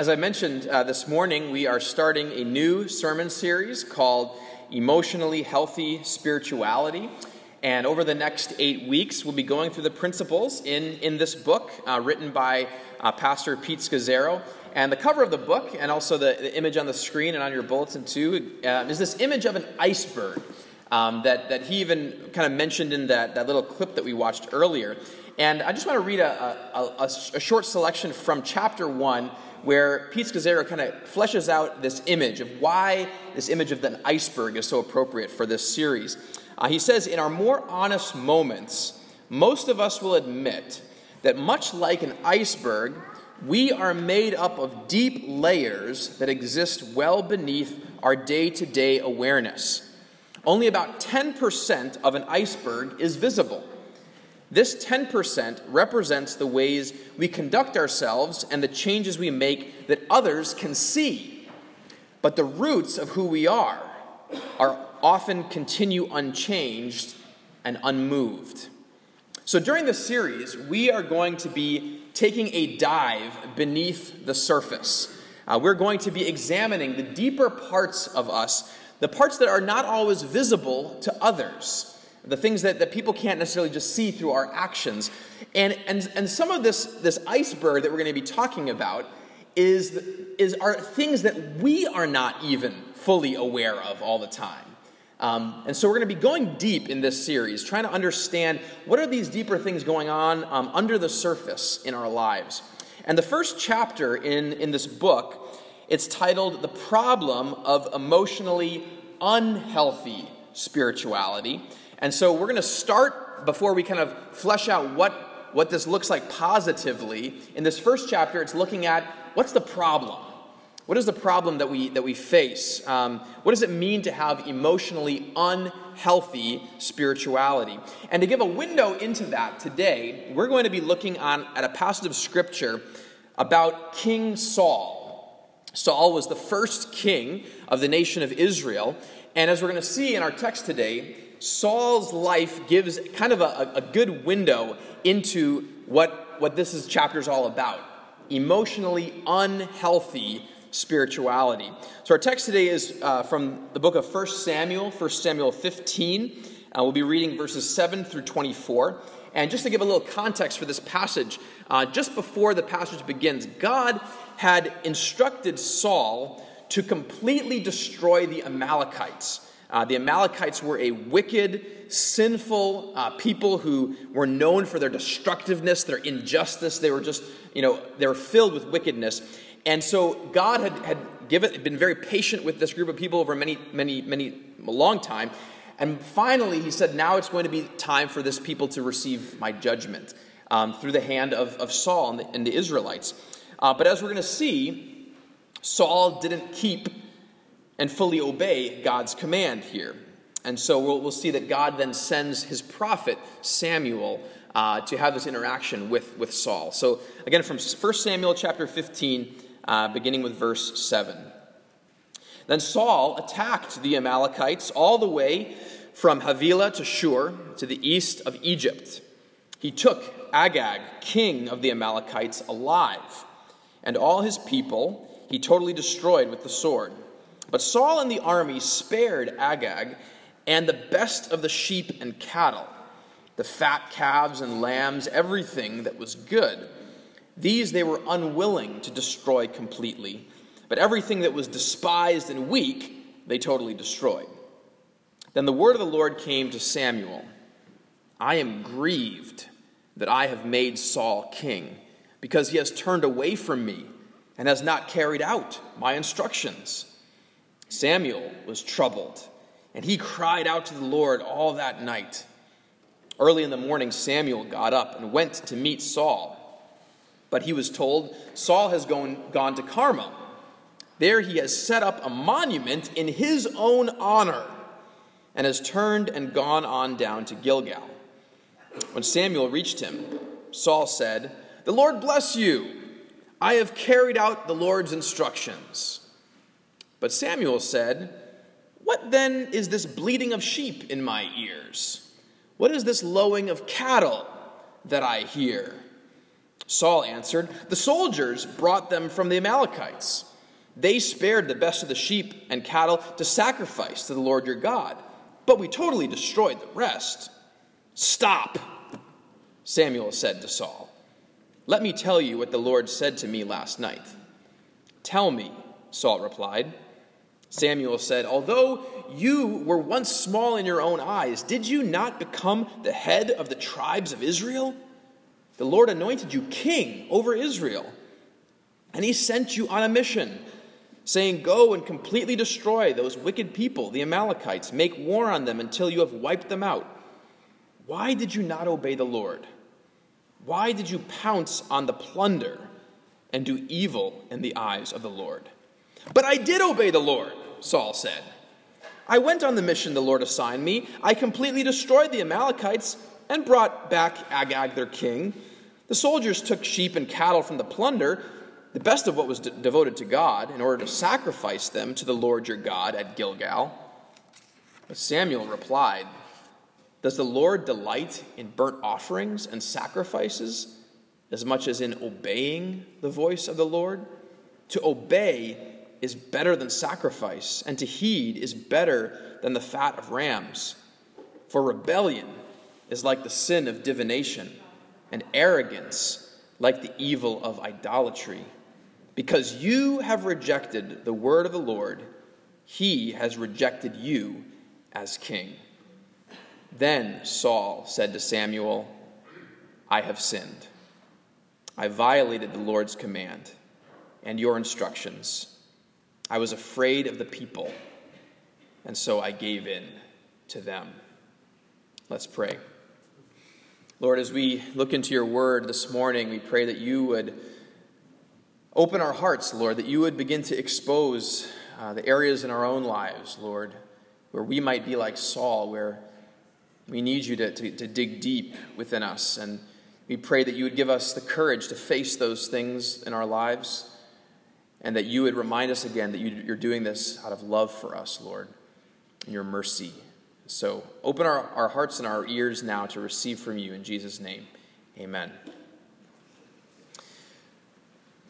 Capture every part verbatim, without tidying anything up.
As I mentioned uh, this morning, we are starting a new sermon series called Emotionally Healthy Spirituality. And over the next eight weeks, we'll be going through the principles in, in this book uh, written by uh, Pastor Pete Scazzero. And the cover of the book, and also the, the image on the screen and on your bulletin too, uh, is this image of an iceberg um, that, that he even kind of mentioned in that, that little clip that we watched earlier. And I just want to read a, a, a, a short selection from chapter one, where Pete Scazzero kind of fleshes out this image of why this image of an iceberg is so appropriate for this series. Uh, he says, in our more honest moments, most of us will admit that much like an iceberg, we are made up of deep layers that exist well beneath our day-to-day awareness. Only about ten percent of an iceberg is visible. This ten percent represents the ways we conduct ourselves and the changes we make that others can see. But the roots of who we are are often continue unchanged and unmoved. So during this series, we are going to be taking a dive beneath the surface. Uh, we're going to be examining the deeper parts of us, the parts that are not always visible to others, the things that, that people can't necessarily just see through our actions. And, and, and some of this, this iceberg that we're going to be talking about is, is are things that we are not even fully aware of all the time. Um, and so we're going to be going deep in this series, trying to understand what are these deeper things going on um, under the surface in our lives. And the first chapter in, in this book, it's titled The Problem of Emotionally Unhealthy Spirituality. And so we're going to start, before we kind of flesh out what, what this looks like positively, in this first chapter, it's looking at what's the problem? What is the problem that we that we face? Um, what does it mean to have emotionally unhealthy spirituality? And to give a window into that today, we're going to be looking on at a passage of Scripture about King Saul. Saul was the first king of the nation of Israel. And as we're going to see in our text today, Saul's life gives kind of a, a good window into what, what this is, chapter's all about. Emotionally unhealthy spirituality. So our text today is uh, from the book of First Samuel, First Samuel fifteen. Uh, we'll be reading verses seven through twenty-four. And just to give a little context for this passage, uh, just before the passage begins, God had instructed Saul to completely destroy the Amalekites. Uh, the Amalekites were a wicked, sinful uh, people who were known for their destructiveness, their injustice. They were just, you know, they were filled with wickedness. And so God had, had given, been very patient with this group of people over many, many, many, a long time. And finally, he said, now it's going to be time for this people to receive my judgment um, through the hand of, of Saul and the, and the Israelites. Uh, but as we're going to see, Saul didn't keep and fully obey God's command here. And so we'll, we'll see that God then sends his prophet, Samuel, uh, to have this interaction with, with Saul. So again, from First Samuel chapter fifteen, Uh, beginning with verse seven. Then Saul attacked the Amalekites all the way from Havilah to Shur to the east of Egypt. He took Agag, king of the Amalekites, alive, and all his people he totally destroyed with the sword. But Saul and the army spared Agag and the best of the sheep and cattle, the fat calves and lambs, everything that was good. These they were unwilling to destroy completely, but everything that was despised and weak they totally destroyed. Then the word of the Lord came to Samuel, I am grieved that I have made Saul king, because he has turned away from me and has not carried out my instructions. Samuel was troubled, and he cried out to the Lord all that night. Early in the morning, Samuel got up and went to meet Saul. But he was told, Saul has gone, gone to Carmel. There he has set up a monument in his own honor and has turned and gone on down to Gilgal. When Samuel reached him, Saul said, The Lord bless you. I have carried out the Lord's instructions. But Samuel said, What then is this bleating of sheep in my ears? What is this lowing of cattle that I hear? Saul answered, "The soldiers brought them from the Amalekites. They spared the best of the sheep and cattle to sacrifice to the Lord your God, but we totally destroyed the rest." "Stop," Samuel said to Saul. "Let me tell you what the Lord said to me last night." "Tell me," Saul replied. Samuel said, "Although you were once small in your own eyes, did you not become the head of the tribes of Israel? The Lord anointed you king over Israel, and he sent you on a mission, saying, 'Go and completely destroy those wicked people, the Amalekites. Make war on them until you have wiped them out.' Why did you not obey the Lord? Why did you pounce on the plunder and do evil in the eyes of the Lord?" "But I did obey the Lord," Saul said. "I went on the mission the Lord assigned me. I completely destroyed the Amalekites and brought back Agag, their king. The soldiers took sheep and cattle from the plunder, the best of what was de- devoted to God, in order to sacrifice them to the Lord your God at Gilgal." But Samuel replied, "Does the Lord delight in burnt offerings and sacrifices as much as in obeying the voice of the Lord? To obey is better than sacrifice, and to heed is better than the fat of rams. For rebellion is like the sin of divination, and arrogance like the evil of idolatry. Because you have rejected the word of the Lord, he has rejected you as king." Then Saul said to Samuel, "I have sinned. I violated the Lord's command and your instructions. I was afraid of the people, and so I gave in to them." Let's pray. Lord, as we look into your word this morning, we pray that you would open our hearts, Lord, that you would begin to expose uh, the areas in our own lives, Lord, where we might be like Saul, where we need you to, to, to dig deep within us. And we pray that you would give us the courage to face those things in our lives, and that you would remind us again that you, you're doing this out of love for us, Lord, and your mercy. So open our, our hearts and our ears now to receive from you in Jesus' name. Amen.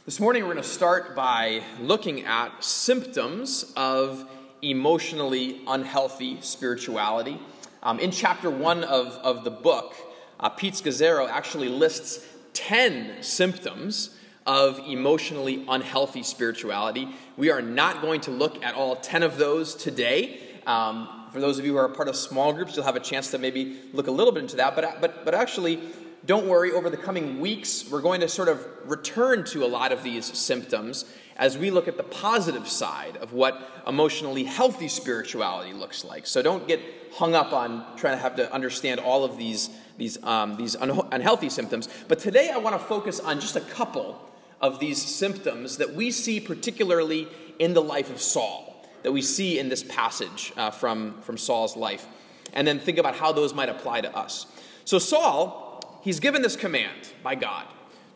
This morning we're going to start by looking at symptoms of emotionally unhealthy spirituality. Um, in chapter one of, of the book, uh, Pete Scazzero actually lists ten symptoms of emotionally unhealthy spirituality. We are not going to look at all ten of those today. Um, for those of you who are part of small groups, you'll have a chance to maybe look a little bit into that. But, but, but actually, don't worry, over the coming weeks, we're going to sort of return to a lot of these symptoms as we look at the positive side of what emotionally healthy spirituality looks like. So don't get hung up on trying to have to understand all of these, these, um, these un- unhealthy symptoms. But today, I want to focus on just a couple of these symptoms that we see particularly in the life of Saul, that we see in this passage uh, from, from Saul's life, and then think about how those might apply to us. So Saul, he's given this command by God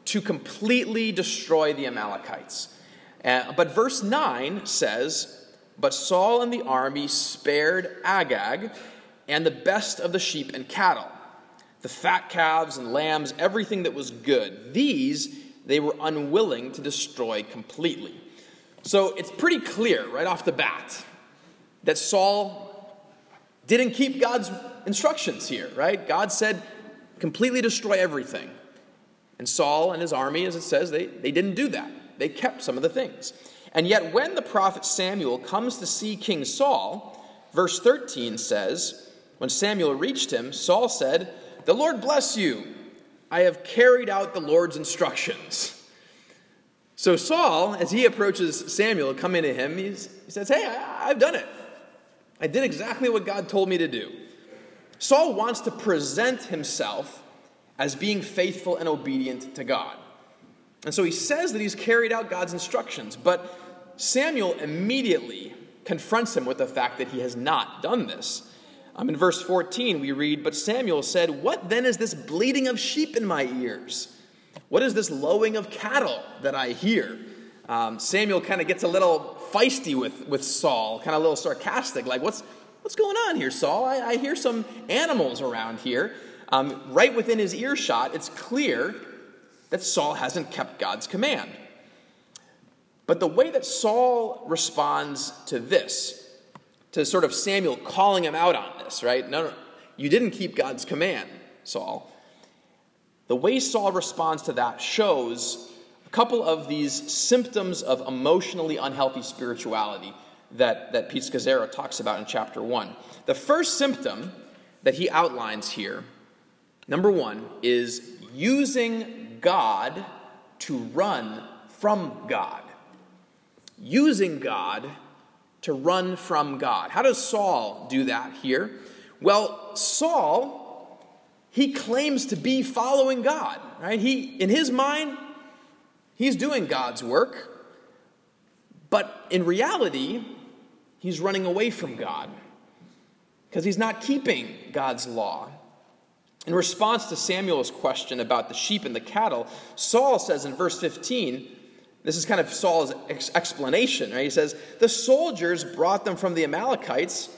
to completely destroy the Amalekites. Uh, but verse nine says, "But Saul and the army spared Agag and the best of the sheep and cattle, the fat calves and lambs, everything that was good. These they were unwilling to destroy completely." So it's pretty clear right off the bat that Saul didn't keep God's instructions here, right? God said, completely destroy everything. And Saul and his army, as it says, they, they didn't do that. They kept some of the things. And yet when the prophet Samuel comes to see King Saul, verse thirteen says, "When Samuel reached him, Saul said, 'The Lord bless you. I have carried out the Lord's instructions.'" So Saul, as he approaches Samuel, coming to him, he's, he says, hey, I, I've done it. I did exactly what God told me to do. Saul wants to present himself as being faithful and obedient to God. And so he says that he's carried out God's instructions, but Samuel immediately confronts him with the fact that he has not done this. Um, in verse fourteen, we read, "But Samuel said, 'What then is this bleating of sheep in my ears? What is this lowing of cattle that I hear?'" Um, Samuel kind of gets a little feisty with, with Saul, kind of a little sarcastic, like, what's what's going on here, Saul? I, I hear some animals around here. Um, right within his earshot, it's clear that Saul hasn't kept God's command. But the way that Saul responds to this, to sort of Samuel calling him out on this, right? No, no, you didn't keep God's command, Saul. The way Saul responds to that shows a couple of these symptoms of emotionally unhealthy spirituality that, that Pete Scazzero talks about in chapter one. The first symptom that he outlines here, number one, is using God to run from God. Using God to run from God. How does Saul do that here? Well, Saul, he claims to be following God, right? He, in his mind, he's doing God's work. But in reality, he's running away from God because he's not keeping God's law. In response to Samuel's question about the sheep and the cattle, Saul says in verse fifteen, this is kind of Saul's ex- explanation, right? He says, the soldiers brought them from the Amalekites,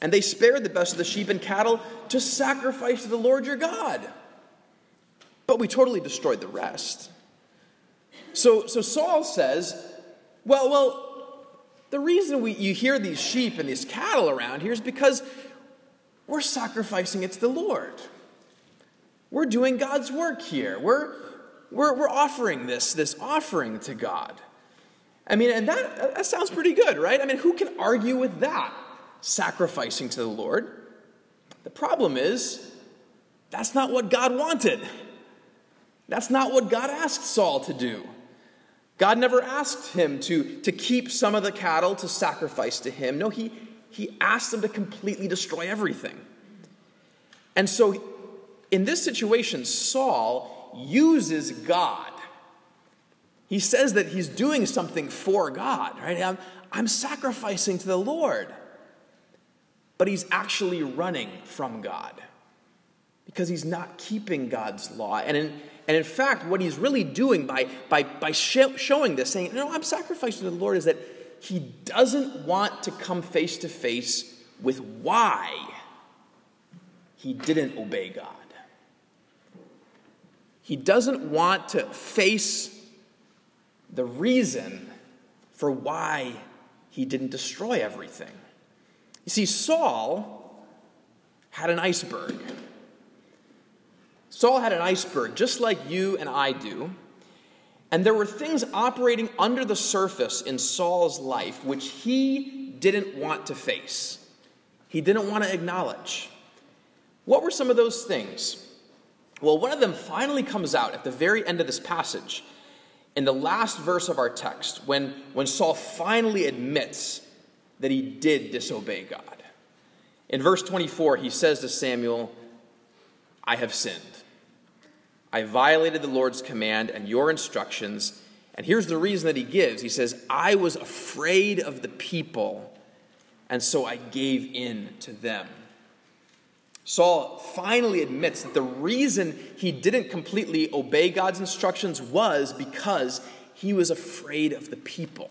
and they spared the best of the sheep and cattle to sacrifice to the Lord your God. But we totally destroyed the rest. So, so Saul says, well, well, the reason we, you hear these sheep and these cattle around here is because we're sacrificing it to the Lord. We're doing God's work here. We're We're, we're offering this, this offering to God. I mean, and that, that sounds pretty good, right? I mean, who can argue with that? Sacrificing to the Lord. The problem is, that's not what God wanted. That's not what God asked Saul to do. God never asked him to, to keep some of the cattle to sacrifice to him. No, he, he asked him to completely destroy everything. And so, in this situation, Saul uses God. He says that he's doing something for God, right? I'm, I'm sacrificing to the Lord. But he's actually running from God because he's not keeping God's law. And in, and in fact, what he's really doing by, by, by sh- showing this, saying, no, I'm sacrificing to the Lord, is that he doesn't want to come face to face with why he didn't obey God. He doesn't want to face the reason for why he didn't destroy everything. You see, Saul had an iceberg. Saul had an iceberg, just like you and I do. And there were things operating under the surface in Saul's life which he didn't want to face. He didn't want to acknowledge. What were some of those things? Well, one of them finally comes out at the very end of this passage, in the last verse of our text, when, when Saul finally admits that he did disobey God. In verse twenty-four, he says to Samuel, I have sinned. I violated the Lord's command and your instructions. And here's the reason that he gives. He says, I was afraid of the people, and so I gave in to them. Saul finally admits that the reason he didn't completely obey God's instructions was because he was afraid of the people.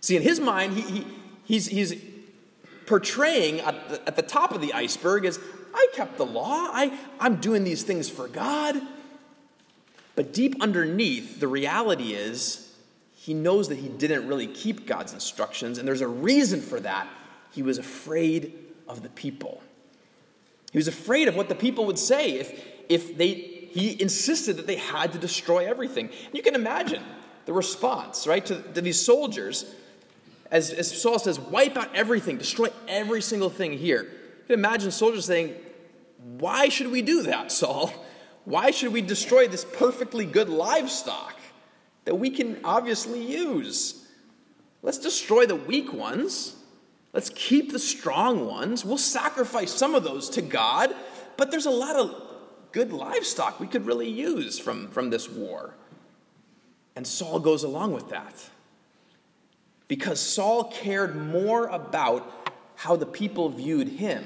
See, in his mind, he, he, he's, he's portraying at the, at the top of the iceberg as, I kept the law, I, I'm doing these things for God. But deep underneath, the reality is, he knows that he didn't really keep God's instructions, and there's a reason for that. He was afraid of the people. He was afraid of what the people would say if, if they, he insisted that they had to destroy everything. And you can imagine the response, right, to, to these soldiers. As, as Saul says, wipe out everything, destroy every single thing here. You can imagine soldiers saying, why should we do that, Saul? Why should we destroy this perfectly good livestock that we can obviously use? Let's destroy the weak ones. Let's keep the strong ones. We'll sacrifice some of those to God, but there's a lot of good livestock we could really use from, from this war. And Saul goes along with that because Saul cared more about how the people viewed him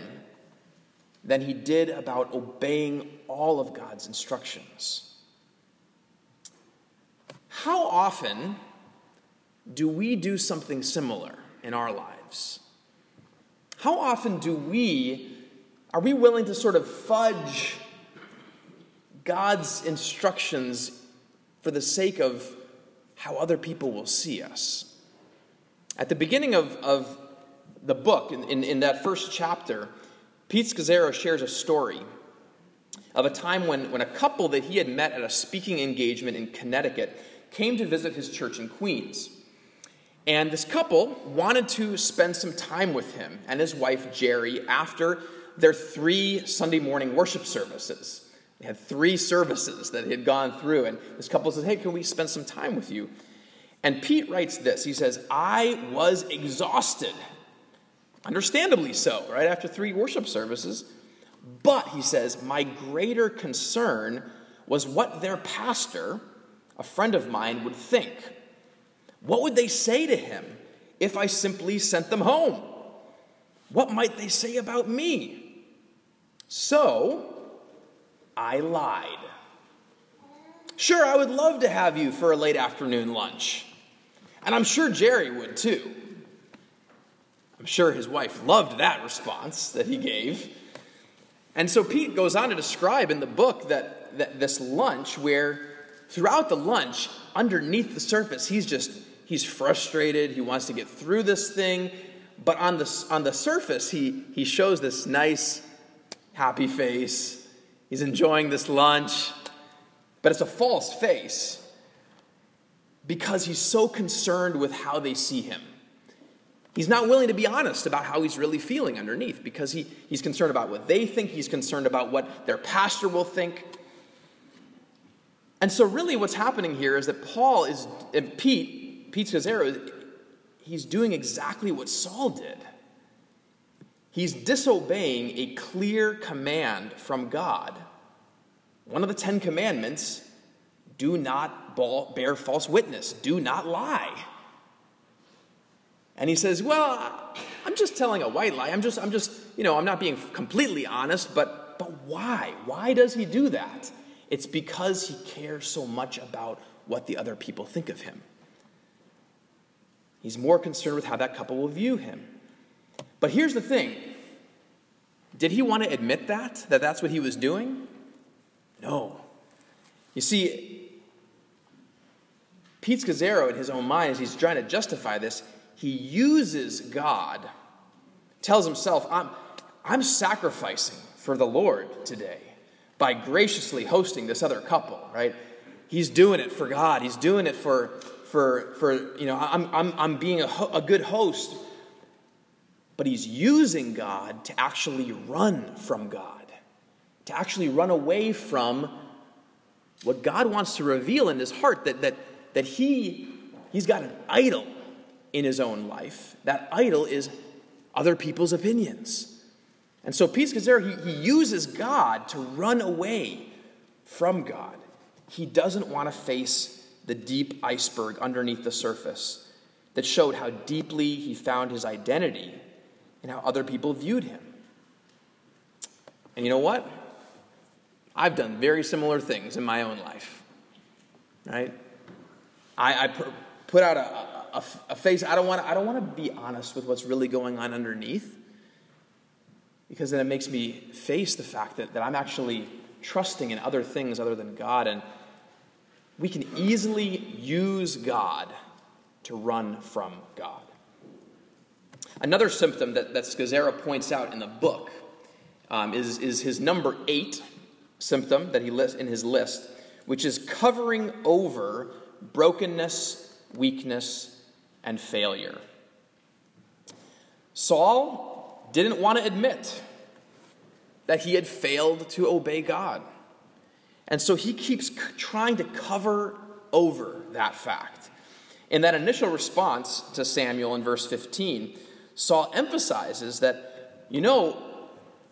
than he did about obeying all of God's instructions. How often do we do something similar in our lives? How often do we, are we willing to sort of fudge God's instructions for the sake of how other people will see us. At the beginning of, of the book, in, in, in that first chapter, Pete Scazzero shares a story of a time when, when a couple that he had met at a speaking engagement in Connecticut came to visit his church in Queens. And this couple wanted to spend some time with him and his wife, Jerry, after their three Sunday morning worship services. They had three services that he had gone through, and this couple said, "Hey, can we spend some time with you?" And Pete writes this. He says, "I was exhausted, understandably so, right after three worship services. But," he says, "my greater concern was what their pastor, a friend of mine, would think. What would they say to him if I simply sent them home? What might they say about me? So I lied. Sure, I would love to have you for a late afternoon lunch. And I'm sure Jerry would too." I'm sure his wife loved that response that he gave. And so Pete goes on to describe in the book that, that this lunch, where throughout the lunch, underneath the surface, he's just, he's frustrated. He wants to get through this thing. But on the, on the surface, he, he shows this nice, happy face. He's enjoying this lunch, but it's a false face because he's so concerned with how they see him. He's not willing to be honest about how he's really feeling underneath because he, he's concerned about what they think. He's concerned about what their pastor will think. And so really what's happening here is that Paul is, and Pete, Pete Scazzero, he's doing exactly what Saul did. He's disobeying a clear command from God. One of the Ten Commandments, do not bear false witness. Do not lie. And he says, well, I'm just telling a white lie. I'm just, I'm just, you know, I'm not being completely honest, but, but why? Why does he do that? It's because he cares so much about what the other people think of him. He's more concerned with how that couple will view him. But here's the thing. Did he want to admit that, that that's what he was doing? No. You see, Pete Scazzero, in his own mind, as he's trying to justify this, he uses God, tells himself, I'm, I'm sacrificing for the Lord today by graciously hosting this other couple, right? He's doing it for God. He's doing it for, for, for you know, I'm, I'm, I'm being a, ho- a good host. But he's using God to actually run from God, to actually run away from what God wants to reveal in his heart, that, that, that he, he's got an idol in his own life. That idol is other people's opinions. And so Pete Scazzero, he, he uses God to run away from God. He doesn't want to face the deep iceberg underneath the surface that showed how deeply he found his identity and how other people viewed him. And you know what? I've done very similar things in my own life, right? I, I put out a, a, a face. I don't want. I don't want to be honest with what's really going on underneath, because then it makes me face the fact that, that I'm actually trusting in other things other than God, and we can easily use God to run from God. Another symptom that, that Scazzero points out in the book um, is, is his number eight symptom that he lists in his list, which is covering over brokenness, weakness, and failure. Saul didn't want to admit that he had failed to obey God. And so he keeps c- trying to cover over that fact. In that initial response to Samuel in verse fifteen, Saul emphasizes that, you know,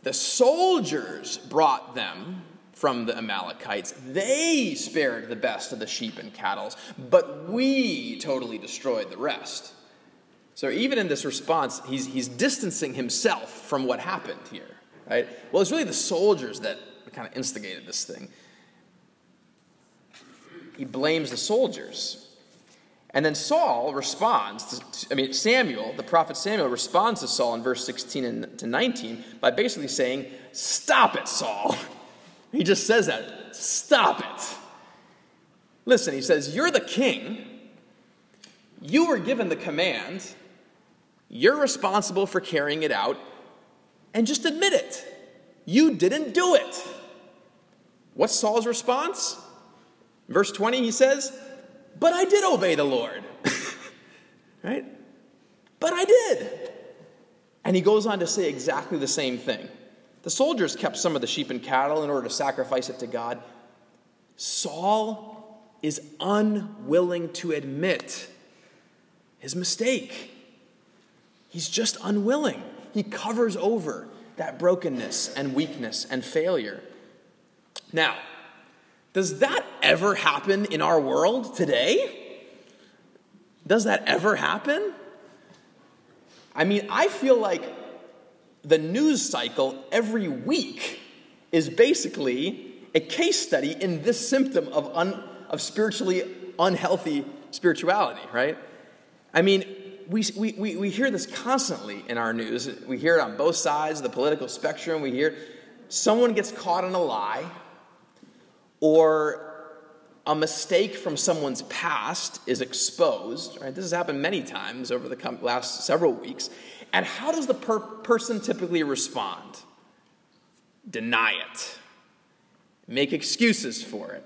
the soldiers brought them from the Amalekites. They spared the best of the sheep and cattle, but we totally destroyed the rest. So even in this response, he's, he's distancing himself from what happened here, right? Well, it's really the soldiers that kind of instigated this thing. He blames the soldiers. And then Saul responds, to, I mean, Samuel, the prophet Samuel responds to Saul in verse sixteen to nineteen by basically saying, "Stop it, Saul." He just says that. stop it. Listen, he says, you're the king. You were given the command. You're responsible for carrying it out. And just admit it. You didn't do it. What's Saul's response? Verse twenty, he says, but I did obey the Lord. Right? But I did. And he goes on to say exactly the same thing. The soldiers kept some of the sheep and cattle in order to sacrifice it to God. Saul is unwilling to admit his mistake. He's just unwilling. He covers over that brokenness and weakness and failure. Now, does that ever happen in our world today? Does that ever happen? I mean, I feel like the news cycle every week is basically a case study in this symptom of un, of spiritually unhealthy spirituality, right? I mean, we, we we we hear this constantly in our news. We hear it on both sides of the political spectrum. We hear someone gets caught in a lie or a mistake from someone's past is exposed, right? This has happened many times over the last several weeks. And how does the per- person typically respond? Deny it. Make excuses for it.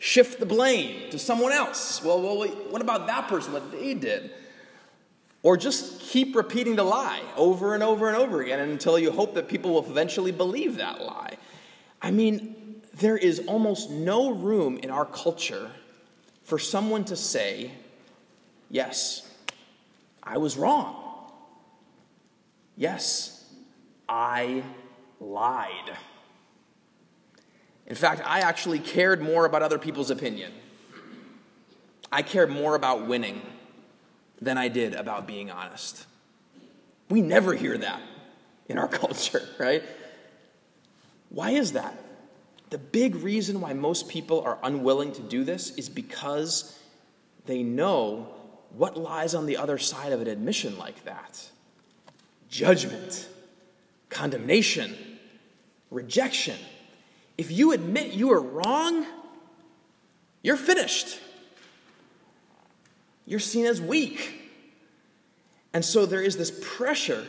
Shift the blame to someone else. Well, well, what about that person, what they did? Or just keep repeating the lie over and over and over again until you hope that people will eventually believe that lie. I mean, there is almost no room in our culture for someone to say, yes, I was wrong. Yes, I lied. In fact, I actually cared more about other people's opinion. I cared more about winning than I did about being honest. We never hear that in our culture, right? Why is that? The big reason why most people are unwilling to do this is because they know what lies on the other side of an admission like that. Judgment, condemnation, rejection. If you admit you are wrong, you're finished. You're seen as weak. And so there is this pressure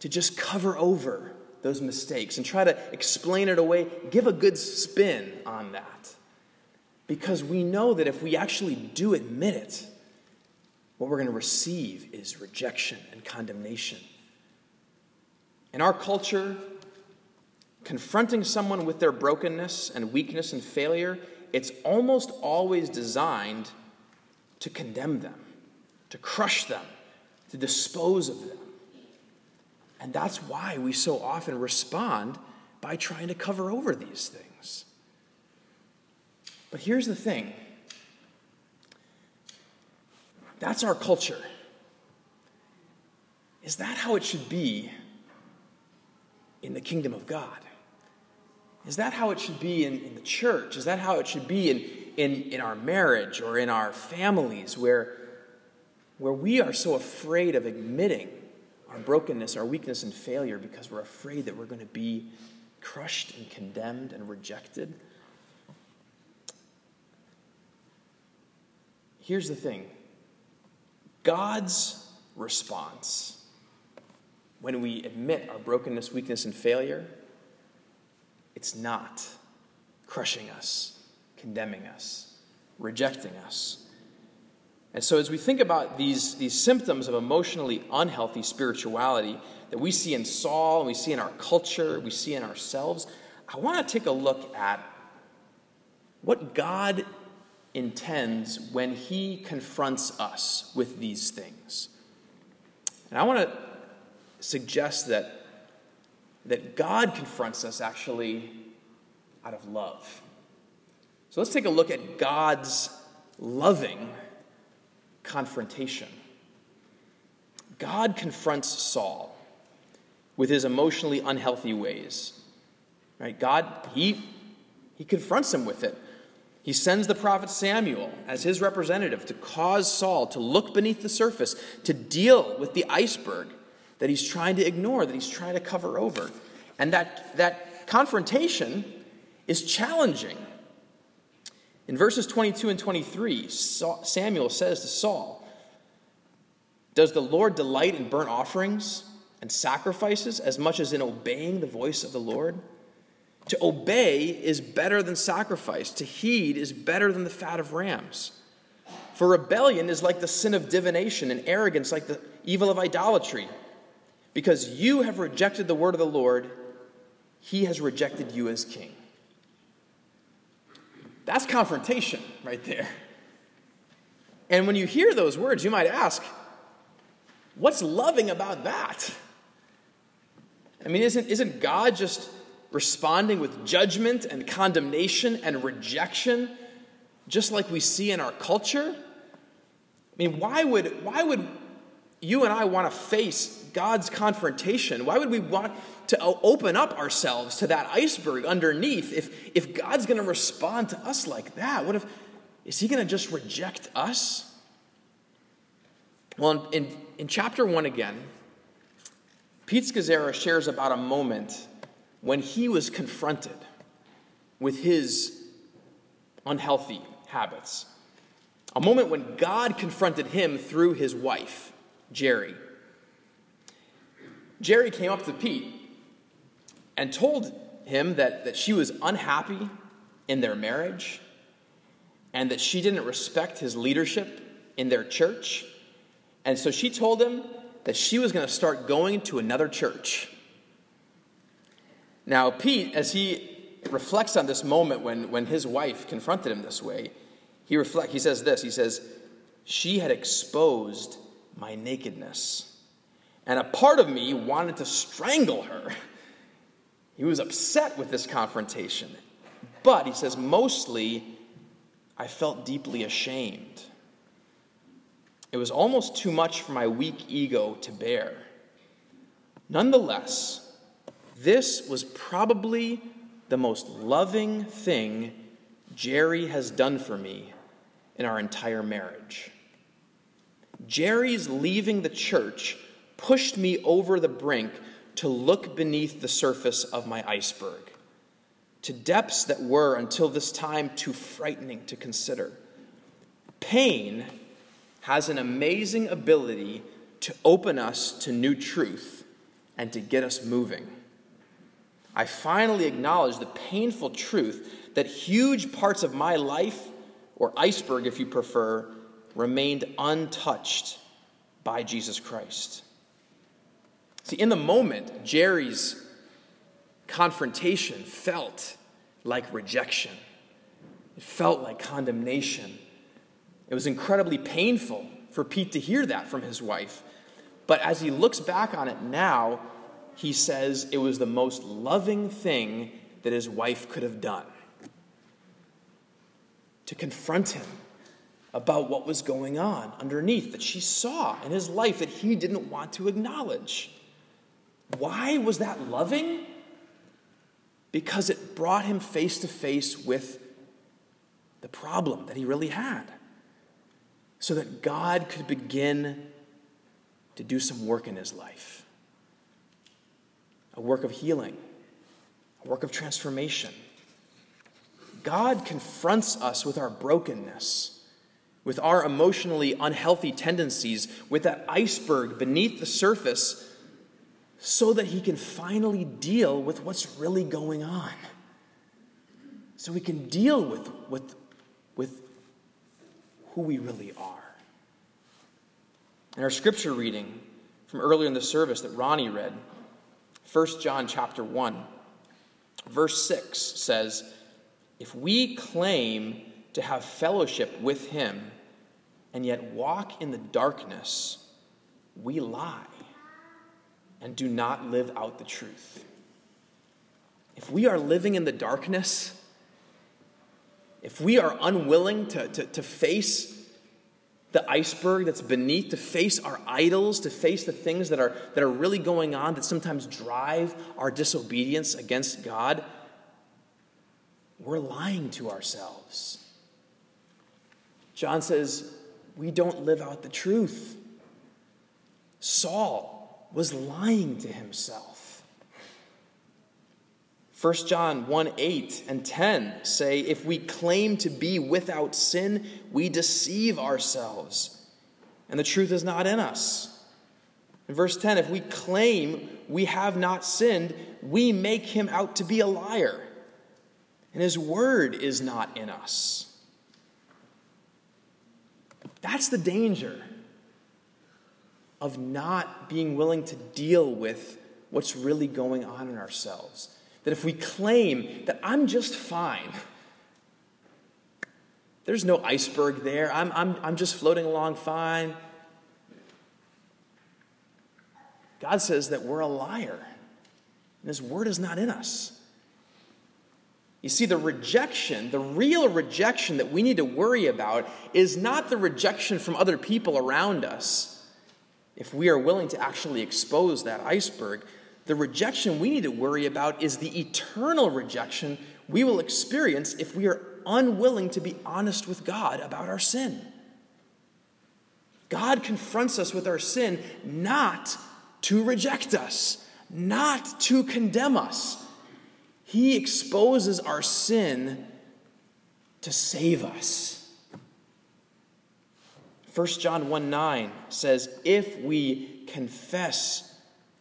to just cover over those mistakes and try to explain it away, give a good spin on that. Because we know that if we actually do admit it, what we're going to receive is rejection and condemnation. In our culture, confronting someone with their brokenness and weakness and failure, it's almost always designed to condemn them, to crush them, to dispose of them. And that's why we so often respond by trying to cover over these things. But here's the thing. That's our culture. Is that how it should be in the kingdom of God? Is that how it should be in, in the church? Is that how it should be in, in, in our marriage or in our families where, where we are so afraid of admitting our brokenness, our weakness, and failure because we're afraid that we're going to be crushed and condemned and rejected? Here's the thing. God's response when we admit our brokenness, weakness, and failure, it's not crushing us, condemning us, rejecting us. And so as we think about these, these symptoms of emotionally unhealthy spirituality that we see in Saul, and we see in our culture, we see in ourselves, I want to take a look at what God intends when he confronts us with these things. And I want to suggest that, that God confronts us actually out of love. So let's take a look at God's loving confrontation. God confronts Saul with his emotionally unhealthy ways. Right? God, he, he confronts him with it. He sends the prophet Samuel as his representative to cause Saul to look beneath the surface, to deal with the iceberg that he's trying to ignore, that he's trying to cover over. And that, that confrontation is challenging. In verses twenty-two and twenty-three, Samuel says to Saul, "Does the Lord delight in burnt offerings and sacrifices as much as in obeying the voice of the Lord? To obey is better than sacrifice. To heed is better than the fat of rams. For rebellion is like the sin of divination, and arrogance like the evil of idolatry. Because you have rejected the word of the Lord, he has rejected you as king." That's confrontation right there. And when you hear those words, you might ask, what's loving about that? I mean, isn't, isn't God just responding with judgment and condemnation and rejection, just like we see in our culture? I mean, why would, why would you and I want to face God's confrontation? Why would we want to open up ourselves to that iceberg underneath if, if God's going to respond to us like that? What if, is he going to just reject us? Well, in, in, in chapter one again, Pete Scazzero shares about a moment when he was confronted with his unhealthy habits. A moment when God confronted him through his wife, Jerry. Jerry came up to Pete and told him that, that she was unhappy in their marriage and that she didn't respect his leadership in their church. And so she told him that she was going to start going to another church. Now, Pete, as he reflects on this moment when, when his wife confronted him this way, he reflect, he says this, he says, "She had exposed my nakedness, and a part of me wanted to strangle her." He was upset with this confrontation, but he says, "Mostly, I felt deeply ashamed. It was almost too much for my weak ego to bear. Nonetheless, this was probably the most loving thing Jerry has done for me in our entire marriage. Jerry's leaving the church pushed me over the brink to look beneath the surface of my iceberg, to depths that were, until this time, too frightening to consider. Pain has an amazing ability to open us to new truth and to get us moving. I finally acknowledge the painful truth that huge parts of my life, or iceberg if you prefer, remained untouched by Jesus Christ." See, in the moment, Jerry's confrontation felt like rejection. It felt like condemnation. It was incredibly painful for Pete to hear that from his wife. But as he looks back on it now, he says it was the most loving thing that his wife could have done, to confront him about what was going on underneath that she saw in his life that he didn't want to acknowledge. Why was that loving? Because it brought him face to face with the problem that he really had, so that God could begin to do some work in his life. A work of healing, a work of transformation. God confronts us with our brokenness, with our emotionally unhealthy tendencies, with that iceberg beneath the surface, so that he can finally deal with what's really going on. So we can deal with, with, with who we really are. In our scripture reading from earlier in the service that Ronnie read, First John chapter one, verse six says, "If we claim to have fellowship with him and yet walk in the darkness, we lie and do not live out the truth." If we are living in the darkness, if we are unwilling to, to, to face the iceberg that's beneath, to face our idols, to face the things that are that are really going on that sometimes drive our disobedience against God, we're lying to ourselves. John says we don't live out the truth. Saul was lying to himself. First John one, eight and ten say, if we claim to be without sin, we deceive ourselves, and the truth is not in us. In verse ten, if we claim we have not sinned, we make him out to be a liar, and his word is not in us. That's the danger of not being willing to deal with what's really going on in ourselves. That if we claim that I'm just fine, there's no iceberg there, I'm, I'm, I'm just floating along fine. God says that we're a liar, and his word is not in us. You see, the rejection, the real rejection that we need to worry about is not the rejection from other people around us. If we are willing to actually expose that iceberg, the rejection we need to worry about is the eternal rejection we will experience if we are unwilling to be honest with God about our sin. God confronts us with our sin not to reject us, not to condemn us. He exposes our sin to save us. First John one, nine says, if we confess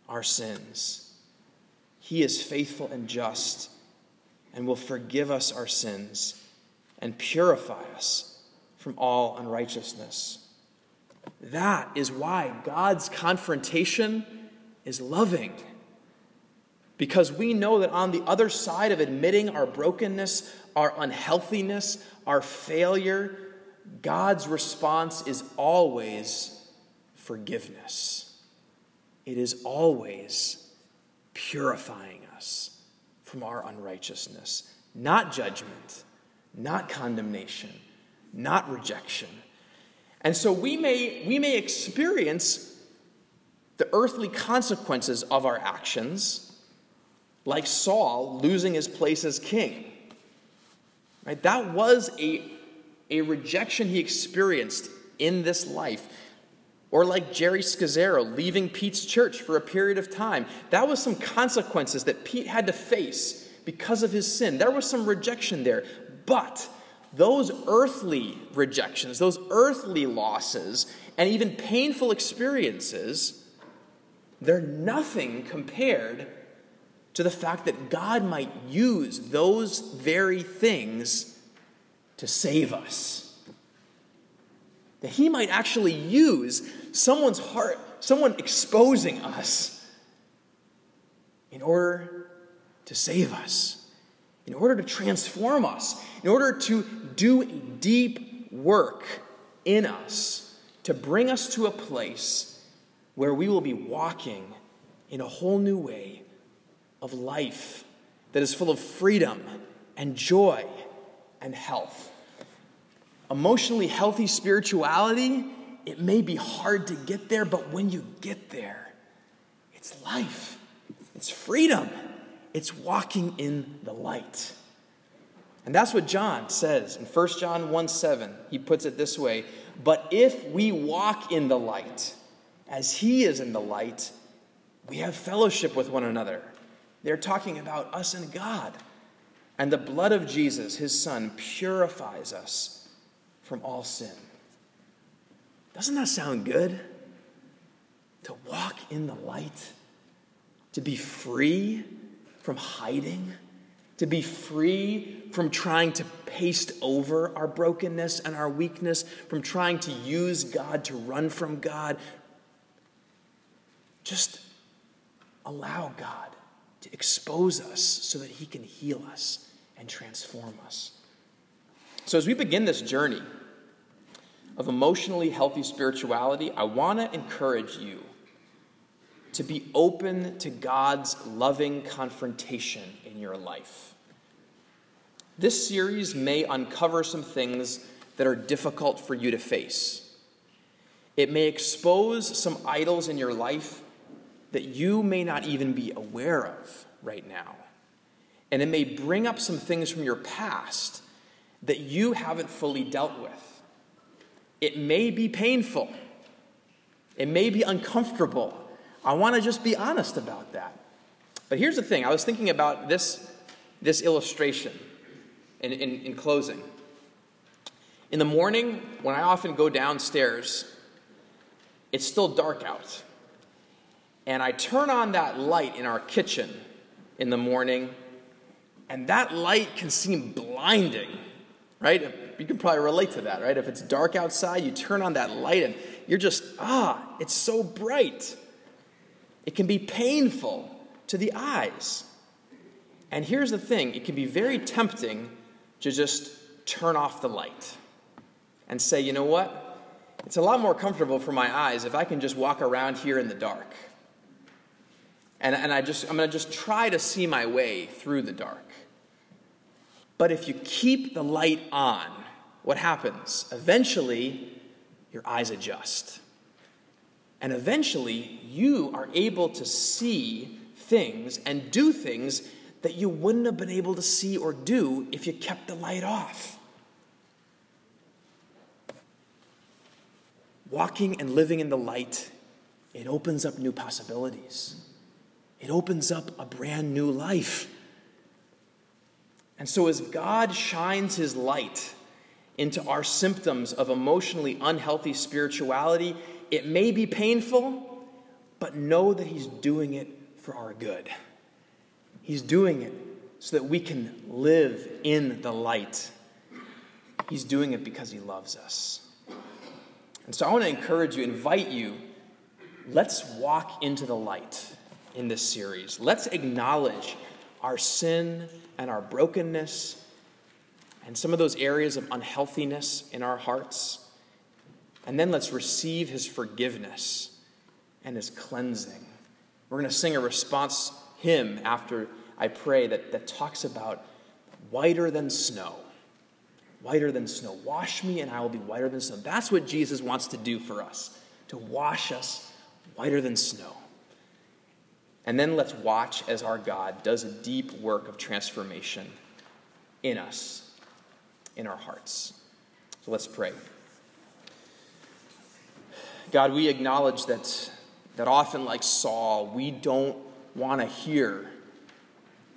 our sins, he is faithful and just and will forgive us our sins and purify us from all unrighteousness. That is why God's confrontation is loving. Because we know that on the other side of admitting our brokenness, our unhealthiness, our failure, God's response is always forgiveness. It is always purifying us from our unrighteousness. Not judgment, not condemnation, not rejection. And so we may, we may experience the earthly consequences of our actions, like Saul losing his place as king. Right? That was a, a rejection he experienced in this life. Or like Jerry Scazzero leaving Pete's church for a period of time. That was some consequences that Pete had to face because of his sin. There was some rejection there. But those earthly rejections, those earthly losses, and even painful experiences, they're nothing compared to the fact that God might use those very things to save us. That he might actually use someone's heart, someone exposing us, in order to save us, in order to transform us, in order to do a deep work in us, to bring us to a place where we will be walking in a whole new way of life that is full of freedom and joy and health. Emotionally healthy spirituality, it may be hard to get there, but when you get there, it's life, it's freedom. It's walking in the light. And that's what John says in First John one, seven. He puts it this way, but if we walk in the light, as he is in the light, we have fellowship with one another. They're talking about us and God. And the blood of Jesus, his son, purifies us from all sin. Doesn't that sound good? To walk in the light, to be free from hiding, to be free from trying to paste over our brokenness and our weakness, from trying to use God to run from God. Just allow God to expose us so that he can heal us and transform us. So as we begin this journey of emotionally healthy spirituality, I want to encourage you to be open to God's loving confrontation in your life. This series may uncover some things that are difficult for you to face. It may expose some idols in your life that you may not even be aware of right now. And it may bring up some things from your past that you haven't fully dealt with. It may be painful. It may be uncomfortable. I want to just be honest about that. But here's the thing. I was thinking about this this illustration in, in, in closing. In the morning, when I often go downstairs, it's still dark out. And I turn on that light in our kitchen in the morning, and that light can seem blinding, right? You can probably relate to that, right? If it's dark outside, you turn on that light, and you're just, ah, it's so bright. It can be painful to the eyes. And here's the thing. It can be very tempting to just turn off the light and say, you know what? It's a lot more comfortable for my eyes if I can just walk around here in the dark. And, and I just, I'm going to just try to see my way through the dark. But if you keep the light on, what happens? Eventually, your eyes adjust. And eventually, you are able to see things and do things that you wouldn't have been able to see or do if you kept the light off. Walking and living in the light, it opens up new possibilities. It opens up a brand new life. And so as God shines his light into our symptoms of emotionally unhealthy spirituality, it may be painful, but know that he's doing it for our good. He's doing it so that we can live in the light. He's doing it because he loves us. And so I want to encourage you, invite you, let's walk into the light in this series. Let's acknowledge our sin and our brokenness and some of those areas of unhealthiness in our hearts. And then let's receive his forgiveness and his cleansing. We're going to sing a response hymn after I pray that, that talks about whiter than snow. Whiter than snow. Wash me and I will be whiter than snow. That's what Jesus wants to do for us, to wash us whiter than snow. And then let's watch as our God does a deep work of transformation in us, in our hearts. So let's pray. God, we acknowledge that, that often like Saul, we don't want to hear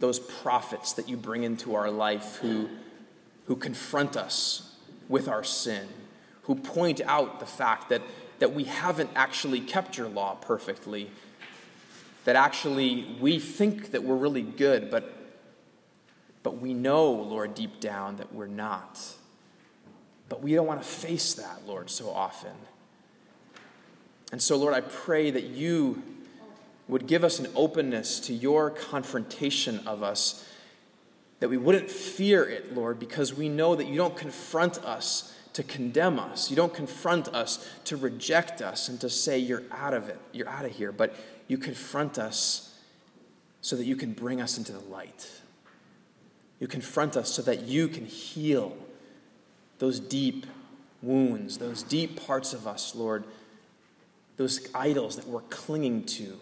those prophets that you bring into our life who who confront us with our sin, who point out the fact that, that we haven't actually kept your law perfectly, that actually we think that we're really good, but, but we know, Lord, deep down that we're not. But we don't want to face that, Lord, so often. And so, Lord, I pray that you would give us an openness to your confrontation of us, that we wouldn't fear it, Lord, because we know that you don't confront us to condemn us. You don't confront us to reject us and to say you're out of it, you're out of here. But you confront us so that you can bring us into the light. You confront us so that you can heal those deep wounds, those deep parts of us, Lord, those idols that we're clinging to,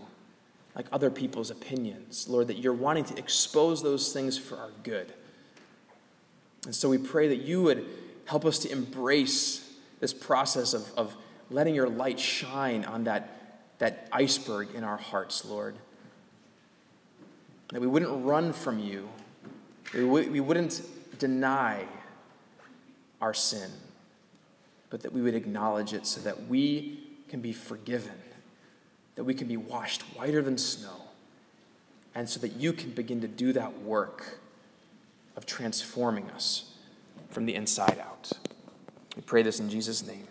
like other people's opinions, Lord, that you're wanting to expose those things for our good. And so we pray that you would help us to embrace this process of, of letting your light shine on that, that iceberg in our hearts, Lord. That we wouldn't run from you. We, w- we wouldn't deny our sin, but that we would acknowledge it so that we can be forgiven, that we can be washed whiter than snow, and so that you can begin to do that work of transforming us from the inside out. We pray this in Jesus' name.